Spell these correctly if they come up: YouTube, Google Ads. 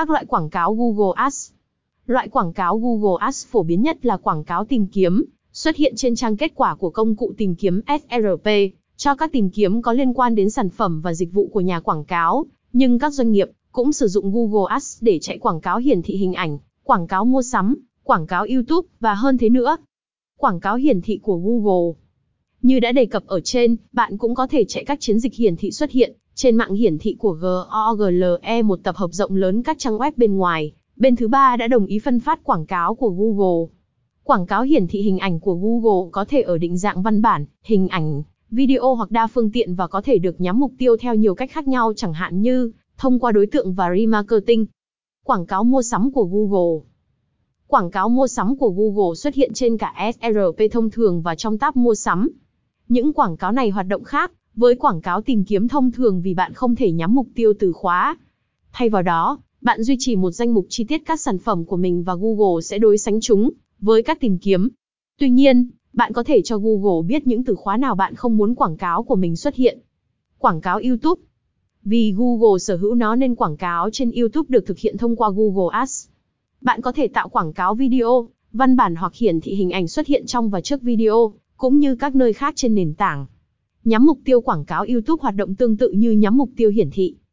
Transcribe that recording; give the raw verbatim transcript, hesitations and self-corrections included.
Các loại quảng cáo Google Ads. Loại quảng cáo Google Ads phổ biến nhất là quảng cáo tìm kiếm, xuất hiện trên trang kết quả của công cụ tìm kiếm S E R P, cho các tìm kiếm có liên quan đến sản phẩm và dịch vụ của nhà quảng cáo. Nhưng các doanh nghiệp cũng sử dụng Google Ads để chạy quảng cáo hiển thị hình ảnh, quảng cáo mua sắm, quảng cáo YouTube và hơn thế nữa. Quảng cáo hiển thị của Google. Như đã đề cập ở trên, bạn cũng có thể chạy các chiến dịch hiển thị xuất hiện trên mạng hiển thị của Google, một tập hợp rộng lớn các trang web bên ngoài, bên thứ ba đã đồng ý phân phát quảng cáo của Google. Quảng cáo hiển thị hình ảnh của Google có thể ở định dạng văn bản, hình ảnh, video hoặc đa phương tiện và có thể được nhắm mục tiêu theo nhiều cách khác nhau, chẳng hạn như thông qua đối tượng và remarketing. Quảng cáo mua sắm của Google. Quảng cáo mua sắm của Google xuất hiện trên cả S E R P thông thường và trong tab mua sắm. Những quảng cáo này hoạt động khác với quảng cáo tìm kiếm thông thường vì bạn không thể nhắm mục tiêu từ khóa. Thay vào đó, bạn duy trì một danh mục chi tiết các sản phẩm của mình và Google sẽ đối sánh chúng với các tìm kiếm. Tuy nhiên, bạn có thể cho Google biết những từ khóa nào bạn không muốn quảng cáo của mình xuất hiện. Quảng cáo YouTube. Vì Google sở hữu nó nên quảng cáo trên YouTube được thực hiện thông qua Google Ads. Bạn có thể tạo quảng cáo video, văn bản hoặc hiển thị hình ảnh xuất hiện trong và trước video, cũng như các nơi khác trên nền tảng. Nhắm mục tiêu quảng cáo YouTube hoạt động tương tự như nhắm mục tiêu hiển thị.